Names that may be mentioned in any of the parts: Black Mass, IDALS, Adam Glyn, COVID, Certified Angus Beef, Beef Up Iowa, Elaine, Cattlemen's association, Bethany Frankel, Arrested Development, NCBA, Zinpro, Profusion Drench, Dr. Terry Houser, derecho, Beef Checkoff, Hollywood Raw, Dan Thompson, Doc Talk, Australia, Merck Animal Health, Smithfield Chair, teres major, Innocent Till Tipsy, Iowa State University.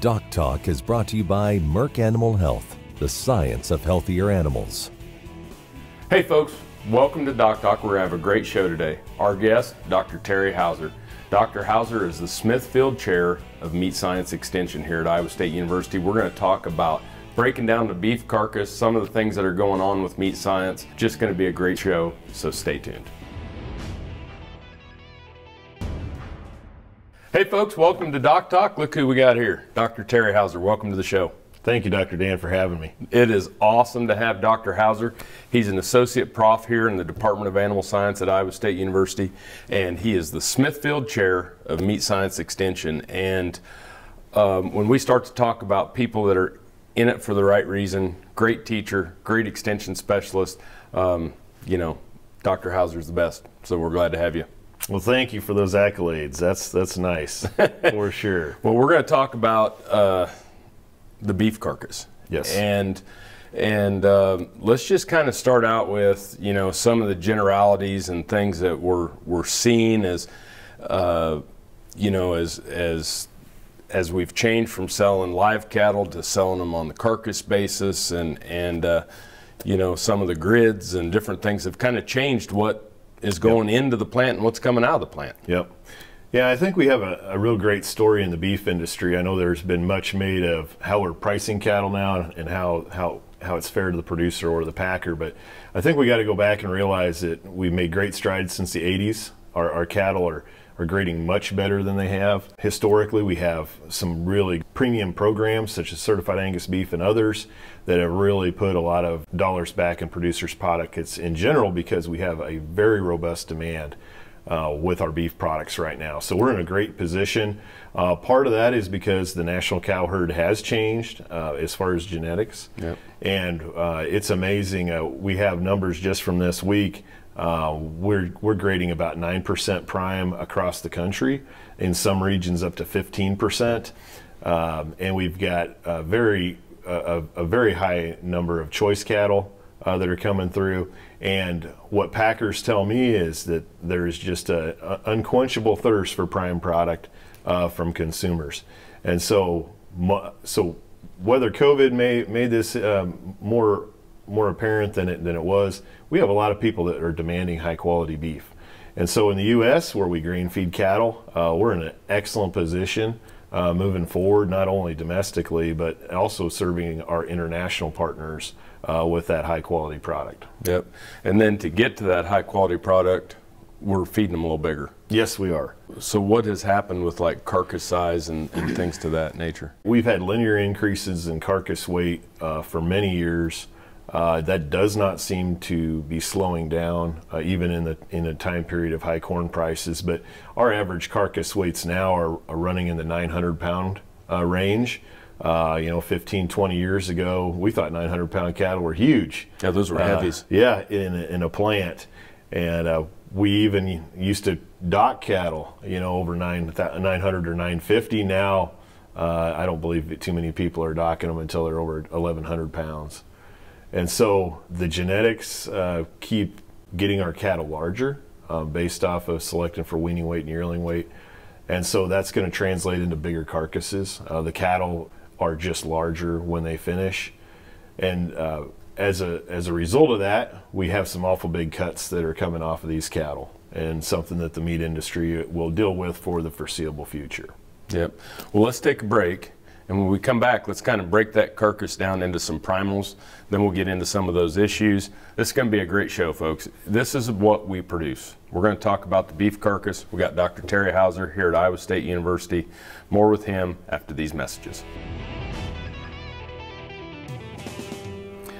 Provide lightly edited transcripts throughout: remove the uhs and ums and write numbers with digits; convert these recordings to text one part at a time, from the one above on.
Doc Talk is brought to you by Merck Animal Health, the science of healthier animals. Hey folks, welcome to Doc Talk, where I have a great show today. Our guest, Dr. Terry Houser. Dr. Houser is the Smithfield Chair of Meat Science Extension here at Iowa State University. We're going to talk about breaking down the beef carcass, some of the things that are going on with meat science. Just going to be a great show, so stay tuned. Hey folks, welcome to Doc Talk. Look who we got here. Dr. Terry Houser, welcome to the show. Thank you, Dr. Dan, for having me. It is awesome to have Dr. Houser. He's an associate prof here in the Department of Animal Science at Iowa State University, and he is the Smithfield Chair of Meat Science Extension. And when we start to talk about people that are in it for the right reason, great teacher, great extension specialist, you know, Dr. Houser is the best, so we're glad to have you. Well, thank you for those accolades. That's nice, for sure. Well, we're going to talk about the beef carcass. Yes. And let's just kind of start out with, you know, some of the generalities and things that we're seeing as, you know, as we've changed from selling live cattle to selling them on the carcass basis, and you know, some of the grids and different things have kind of changed what is going into the plant and what's coming out of the plant. Yep. Yeah, I think we have a real great story in the beef industry. I know there's been much made of how we're pricing cattle now and how it's fair to the producer or the packer, but I think we got to go back and realize that we've made great strides since the 80s. Our cattle are grading much better than they have. Historically, we have some really premium programs such as Certified Angus Beef and others that have really put a lot of dollars back in producers' pockets in general, because we have a very robust demand with our beef products right now. So we're in a great position. Part of that is because the national cow herd has changed as far as genetics. Yep. And it's amazing. We have numbers just from this week. We're grading about 9% prime across the country, in some regions up to 15%, and we've got a very high number of choice cattle that are coming through. And what packers tell me is that there is just an unquenchable thirst for prime product from consumers. And so whether COVID made this more apparent than it was, we have a lot of people that are demanding high quality beef. And so in the U.S., where we grain feed cattle, we're in an excellent position moving forward, not only domestically, but also serving our international partners with that high quality product. Yep. And then to get to that high quality product, we're feeding them a little bigger. Yes, we are. So what has happened with like carcass size and things to that nature? We've had linear increases in carcass weight for many years. That does not seem to be slowing down, even in a time period of high corn prices. But our average carcass weights now are running in the 900-pound range. You know, 15, 20 years ago, we thought 900-pound cattle were huge. Yeah, those were heavies. Yeah, in a plant. And we even used to dock cattle, you know, over 900 or 950. Now, I don't believe that too many people are docking them until they're over 1,100 pounds. And so the genetics keep getting our cattle larger based off of selecting for weaning weight and yearling weight. And so that's going to translate into bigger carcasses. The cattle are just larger when they finish. And as a result of that, we have some awful big cuts that are coming off of these cattle, and something that the meat industry will deal with for the foreseeable future. Yep. Well, let's take a break. And when we come back, let's kind of break that carcass down into some primals. Then we'll get into some of those issues. This is going to be a great show, folks. This is what we produce. We're going to talk about the beef carcass. We got Dr. Terry Houser here at Iowa State University. More with him after these messages.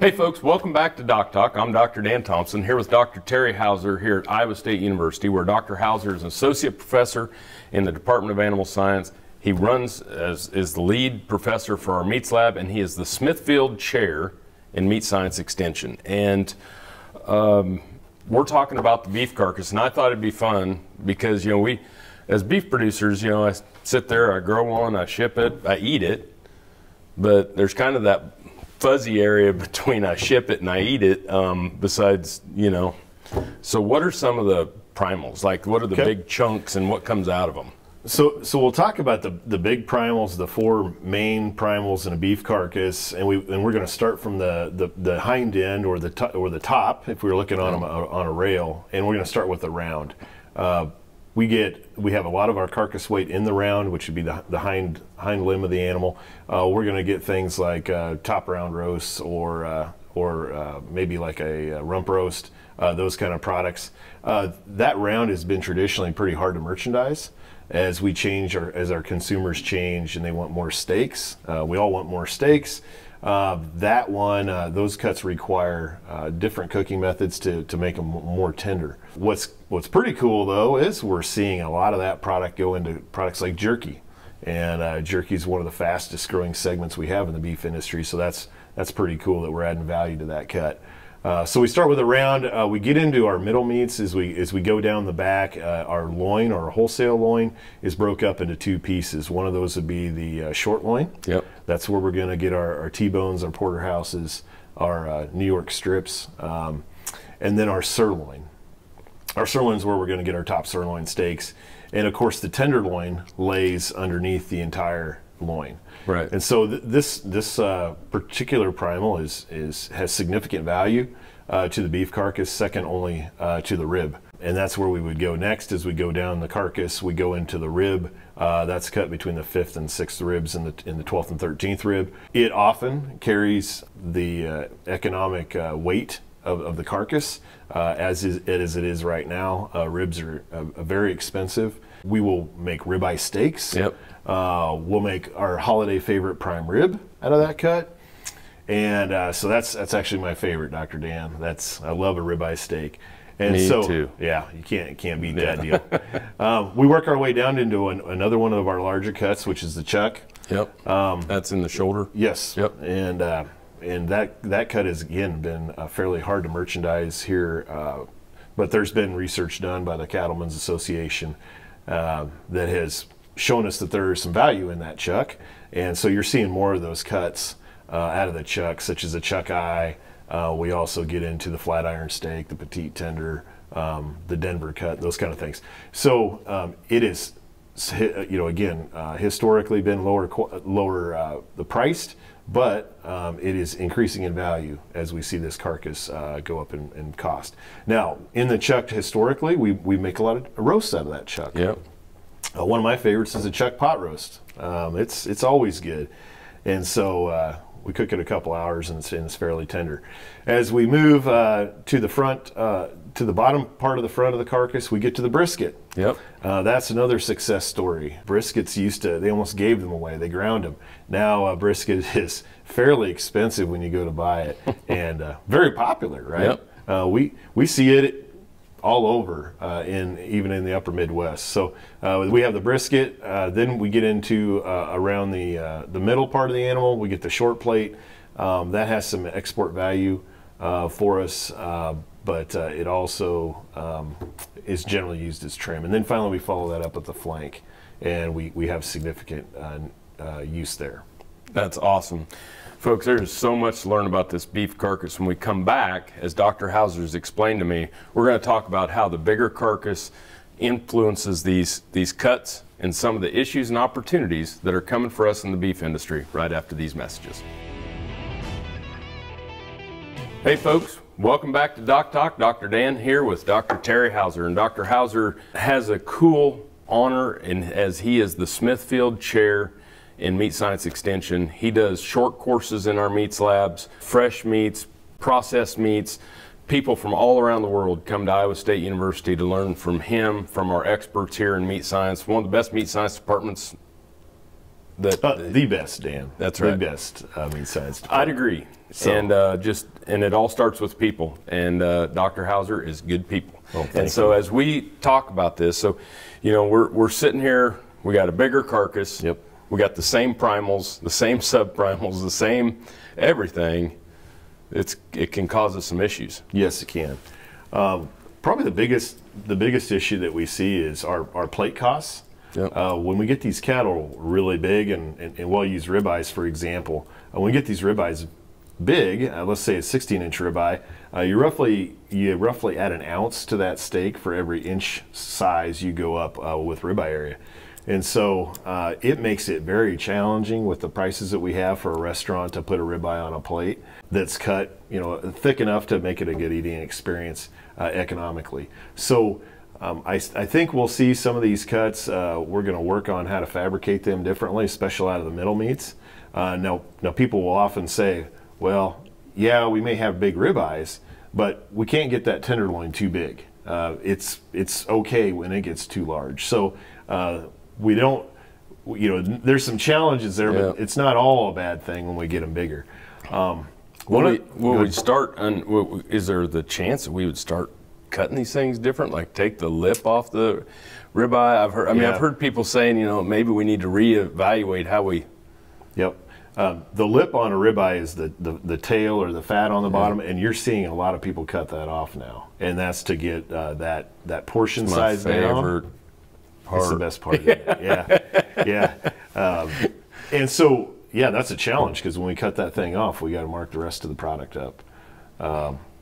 Hey folks, welcome back to Doc Talk. I'm Dr. Dan Thompson here with Dr. Terry Houser here at Iowa State University, where Dr. Houser is an associate professor in the Department of Animal Science. He runs is the lead professor for our meats lab, and he is the Smithfield Chair in Meat Science Extension. And we're talking about the beef carcass, and I thought it'd be fun because, you know, we, as beef producers, you know, I sit there, I grow one, I ship it, I eat it, but there's kind of that fuzzy area between I ship it and I eat it, besides, you know. So what are some of the primals? Like, what are the big chunks and what comes out of them? So we'll talk about the big primals, the four main primals in a beef carcass, and we're going to start from the hind end or the top if we were looking on a rail, and we're going to start with the round. We have a lot of our carcass weight in the round, which would be the hind limb of the animal. We're going to get things like top round roasts or maybe like a rump roast, those kind of products. That round has been traditionally pretty hard to merchandise. As we change, as our consumers change, and they want more steaks, we all want more steaks. Those cuts require different cooking methods to make them more tender. What's pretty cool though is we're seeing a lot of that product go into products like jerky, and jerky is one of the fastest growing segments we have in the beef industry. So that's pretty cool that we're adding value to that cut. So we start with a round. We get into our middle meats as we go down the back. Our loin, our wholesale loin, is broke up into two pieces. One of those would be the short loin. Yep. That's where we're going to get our T-bones, our porterhouses, our New York strips, and then our sirloin. Our sirloin is where we're going to get our top sirloin steaks, and of course the tenderloin lays underneath the entire loin. Right. And so this particular primal has significant value to the beef carcass, second only to the rib. And that's where we would go next. As we go down the carcass, we go into the rib. That's cut between the 5th and 6th ribs and the 12th and 13th rib. It often carries the economic weight of the carcass as it is right now. Ribs are very expensive. We will make ribeye steaks. Yep. We'll make our holiday favorite prime rib out of that cut, and so that's actually my favorite, Dr. Dan. I love a ribeye steak, and me so too. Yeah, you can't beat that deal. We work our way down into another one of our larger cuts, which is the chuck. Yep. That's in the shoulder. Yes. Yep. And that cut has again been fairly hard to merchandise here, but there's been research done by the Cattlemen's Association that has shown us that there is some value in that chuck, and so you're seeing more of those cuts out of the chuck, such as the chuck eye. We also get into the flat iron steak, the petite tender, the Denver cut, those kind of things. So it is, you know, again, historically been lower priced, but it is increasing in value as we see this carcass go up in cost. Now, in the chuck, historically, we make a lot of roasts out of that chuck. Yep. One of my favorites is a chuck pot roast. It's always good, and so we cook it a couple hours, and it's fairly tender. As we move to the bottom part of the front of the carcass, we get to the brisket. Yep. That's another success story. Briskets they almost gave them away. They ground them. Now brisket is fairly expensive when you go to buy it, and very popular, right? Yep. We see it all over, even in the upper Midwest. So we have the brisket, then we get into around the middle part of the animal, we get the short plate. That has some export value for us, but it also is generally used as trim. And then finally we follow that up at the flank, and we have significant use there. That's awesome. Folks, there's so much to learn about this beef carcass. When we come back, as Dr. Houser's explained to me, we're going to talk about how the bigger carcass influences these cuts and some of the issues and opportunities that are coming for us in the beef industry right after these messages. Hey folks, welcome back to Doc Talk. Dr. Dan here with Dr. Terry Houser. And Dr. Houser has a cool honor, and as he is the Smithfield Chair in Meat Science Extension. He does short courses in our meats labs, fresh meats, processed meats. People from all around the world come to Iowa State University to learn from him, from our experts here in meat science. One of the best meat science departments. The best, Dan. That's right. The best meat science department. I'd agree. So. And it all starts with people. And Dr. Houser is good people. Oh, and so as we talk about this, so, you know, we're sitting here, we got a bigger carcass. Yep. We got the same primals, the same subprimals, the same everything. It can cause us some issues. Yes, it can. Probably the biggest issue that we see is our plate costs. Yep. When we get these cattle really big, and we'll use ribeyes for example. When we get these ribeyes big, let's say a 16-inch ribeye, you roughly add an ounce to that steak for every inch size you go up with ribeye area. And so it makes it very challenging with the prices that we have for a restaurant to put a ribeye on a plate that's cut, you know, thick enough to make it a good eating experience economically. So I think we'll see some of these cuts. We're going to work on how to fabricate them differently, especially out of the middle meats. Now people will often say, well, yeah, we may have big ribeyes, but we can't get that tenderloin too big. It's okay when it gets too large. So we don't, you know, there's some challenges there, yeah, but it's not all a bad thing when we get them bigger. Is there the chance that we would start cutting these things different, like take the lip off the ribeye? I've heard people saying, you know, maybe we need to reevaluate how we. Yep. The lip on a ribeye is the tail or the fat on the bottom, and you're seeing a lot of people cut that off now, and that's to get that portion size down. It's the best part of it. Yeah. And so, yeah, that's a challenge, because when we cut that thing off, we got to mark the rest of the product up.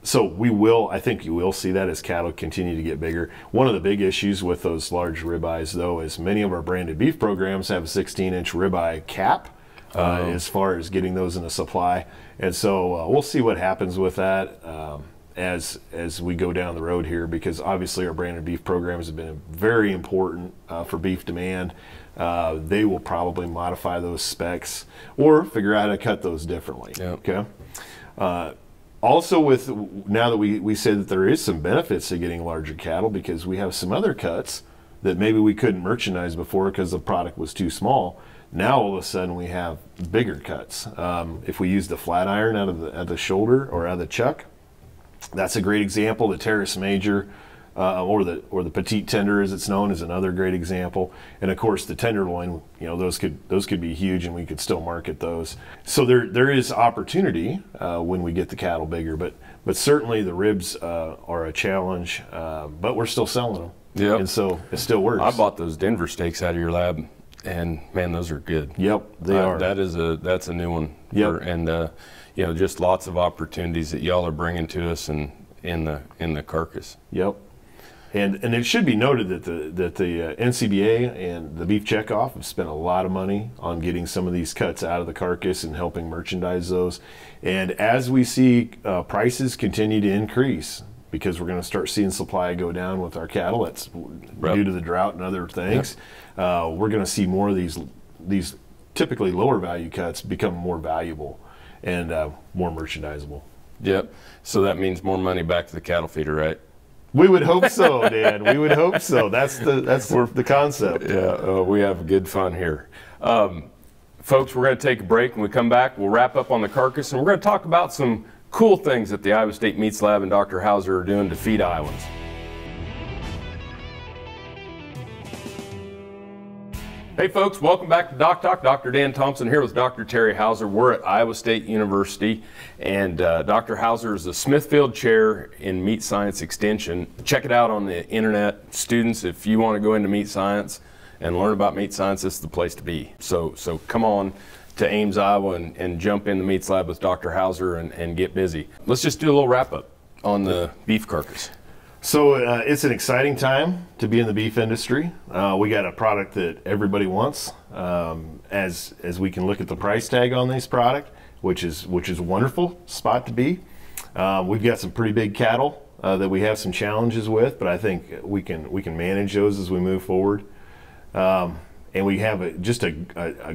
So I think you will see that as cattle continue to get bigger. One of the big issues with those large ribeyes, though, is many of our branded beef programs have a 16-inch ribeye cap as far as getting those in the supply. And so we'll see what happens with that as we go down the road here, because obviously our branded beef programs have been very important for beef demand. They will probably modify those specs or figure out how to cut those differently. Yep. Okay. Also, now that we say that there is some benefits to getting larger cattle, because we have some other cuts that maybe we couldn't merchandise before because the product was too small. Now all of a sudden we have bigger cuts. If we use the flat iron out of the shoulder or out of the chuck, that's a great example. The teres major, or the petite tender, as it's known, is another great example. And of course the tenderloin, you know, those could be huge, and we could still market those. So there is opportunity when we get the cattle bigger, but certainly the ribs are a challenge. But we're still selling them, yeah, and so it still works. I bought those Denver steaks out of your lab, and man, those are good. Yep, they are. That's a new one. Yeah, and you know, just lots of opportunities that y'all are bringing to us, and in the carcass. Yep. And it should be noted that the NCBA and the Beef Checkoff have spent a lot of money on getting some of these cuts out of the carcass and helping merchandise those. And as we see prices continue to increase, because we're going to start seeing supply go down with our cattle, that's due to the drought and other things, yeah, we're going to see more of these typically lower value cuts become more valuable and more merchandisable. Yep. So that means more money back to the cattle feeder, right? We would hope so, Dan. We would hope so. That's the concept. Yeah, we have good fun here. Folks, we're going to take a break. When we come back, we'll wrap up on the carcass, and we're going to talk about some cool things that the Iowa State Meats Lab and Dr. Houser are doing to feed Iowans. Hey folks, welcome back to Doc Talk. Dr. Dan Thompson here with Dr. Terry Houser. We're at Iowa State University, and Dr. Houser is the Smithfield Chair in Meat Science Extension. Check it out on the internet. Students, if you want to go into meat science and learn about meat science, this is the place to be. So come on to Ames, Iowa, and jump in the Meats Lab with Dr. Houser and get busy. Let's just do a little wrap up on the beef carcass. So it's an exciting time to be in the beef industry. We got a product that everybody wants. As we can look at the price tag on this product, which is a wonderful spot to be. We've got some pretty big cattle that we have some challenges with, but I think we can manage those as we move forward. And we have just a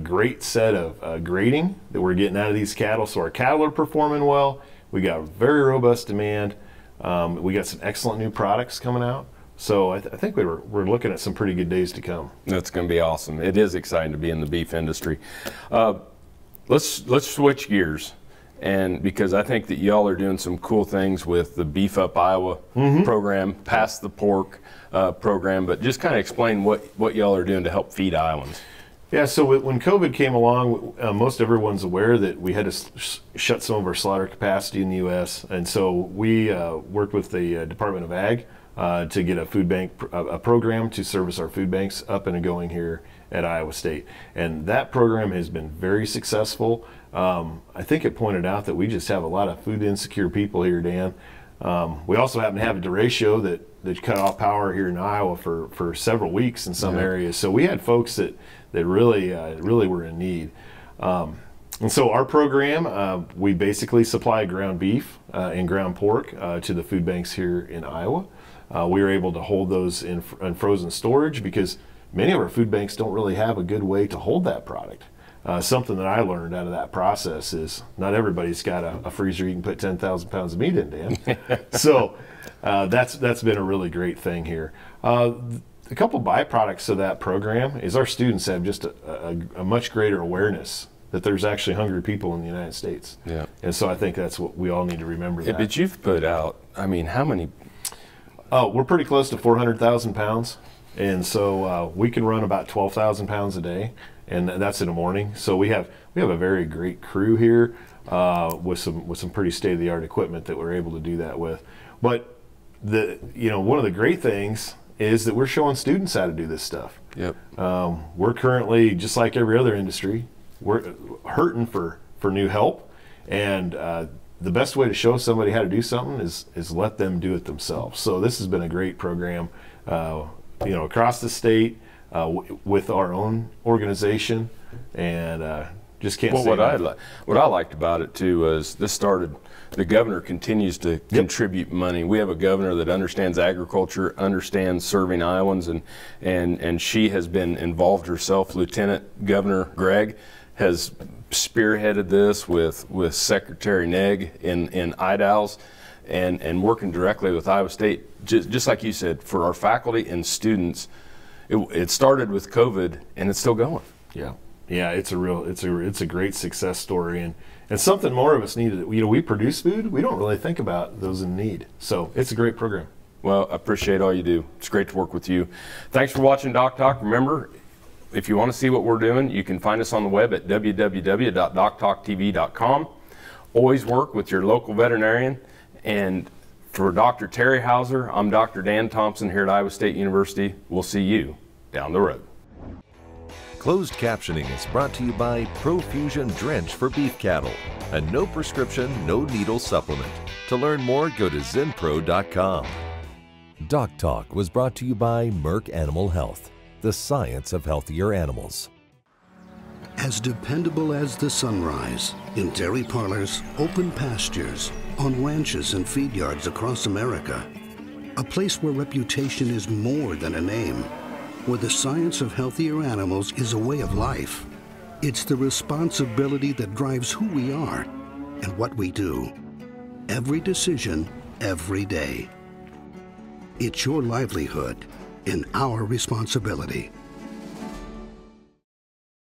great set of grading that we're getting out of these cattle. So our cattle are performing well. We got very robust demand. We got some excellent new products coming out. So I think we're looking at some pretty good days to come. That's going to be awesome. It is exciting to be in the beef industry. Let's switch gears, and because I think that y'all are doing some cool things with the Beef Up Iowa program, past the pork program, but just kind of explain what y'all are doing to help feed Iowans. Yeah, so when COVID came along, most everyone's aware that we had to shut some of our slaughter capacity in the U.S., and so we worked with the Department of Ag to get a food bank, a program to service our food banks up and going here at Iowa State. And that program has been very successful. I think it pointed out that we just have a lot of food insecure people here, Dan. We also happen to have a derecho that cut off power here in Iowa for several weeks in some areas. So we had folks that really were in need. And so our program, we basically supply ground beef and ground pork to the food banks here in Iowa. We were able to hold those in frozen storage because many of our food banks don't really have a good way to hold that product. Something that I learned out of that process is not everybody's got a freezer you can put 10,000 pounds of meat in, Dan. So that's been a really great thing here. A couple byproducts of that program is our students have just a much greater awareness that there's actually hungry people in the United States. Yeah. And so I think that's what we all need to remember. Yeah, but you've put out, I mean, how many? Oh, we're pretty close to 400,000 pounds. And so we can run about 12,000 pounds a day. And that's in the morning. So we have a very great crew here with some pretty state-of-the-art equipment that we're able to do that with. But one of the great things is that we're showing students how to do this stuff. Yep. We're currently, just like every other industry, we're hurting for new help, and the best way to show somebody how to do something is let them do it themselves. So this has been a great program, across the state. With our own organization, and just can't say that. What I liked about it too was this started, the governor continues to contribute money. We have a governor that understands agriculture, understands serving Iowans, and she has been involved herself. Lieutenant Governor Gregg has spearheaded this with Secretary Neg in IDALS, and working directly with Iowa State, just like you said, for our faculty and students. It started with COVID, and it's still going. Yeah, yeah, it's a great success story, and something more of us needed. We produce food, we don't really think about those in need, so it's a great program. Well, I appreciate all you do. It's great to work with you. Thanks for watching Doc Talk. Remember, if you want to see what we're doing, you can find us on the web at www.doctalktv.com. Always work with your local veterinarian. And for Dr. Terry Houser, I'm Dr. Dan Thompson here at Iowa State University. We'll see you down the road. Closed captioning is brought to you by Profusion Drench for beef cattle, a no prescription, no needle supplement. To learn more, go to zinpro.com. Doc Talk was brought to you by Merck Animal Health, the science of healthier animals. As dependable as the sunrise, in dairy parlors, open pastures, on ranches and feed yards across America. A place where reputation is more than a name, where the science of healthier animals is a way of life. It's the responsibility that drives who we are and what we do. Every decision, every day. It's your livelihood and our responsibility.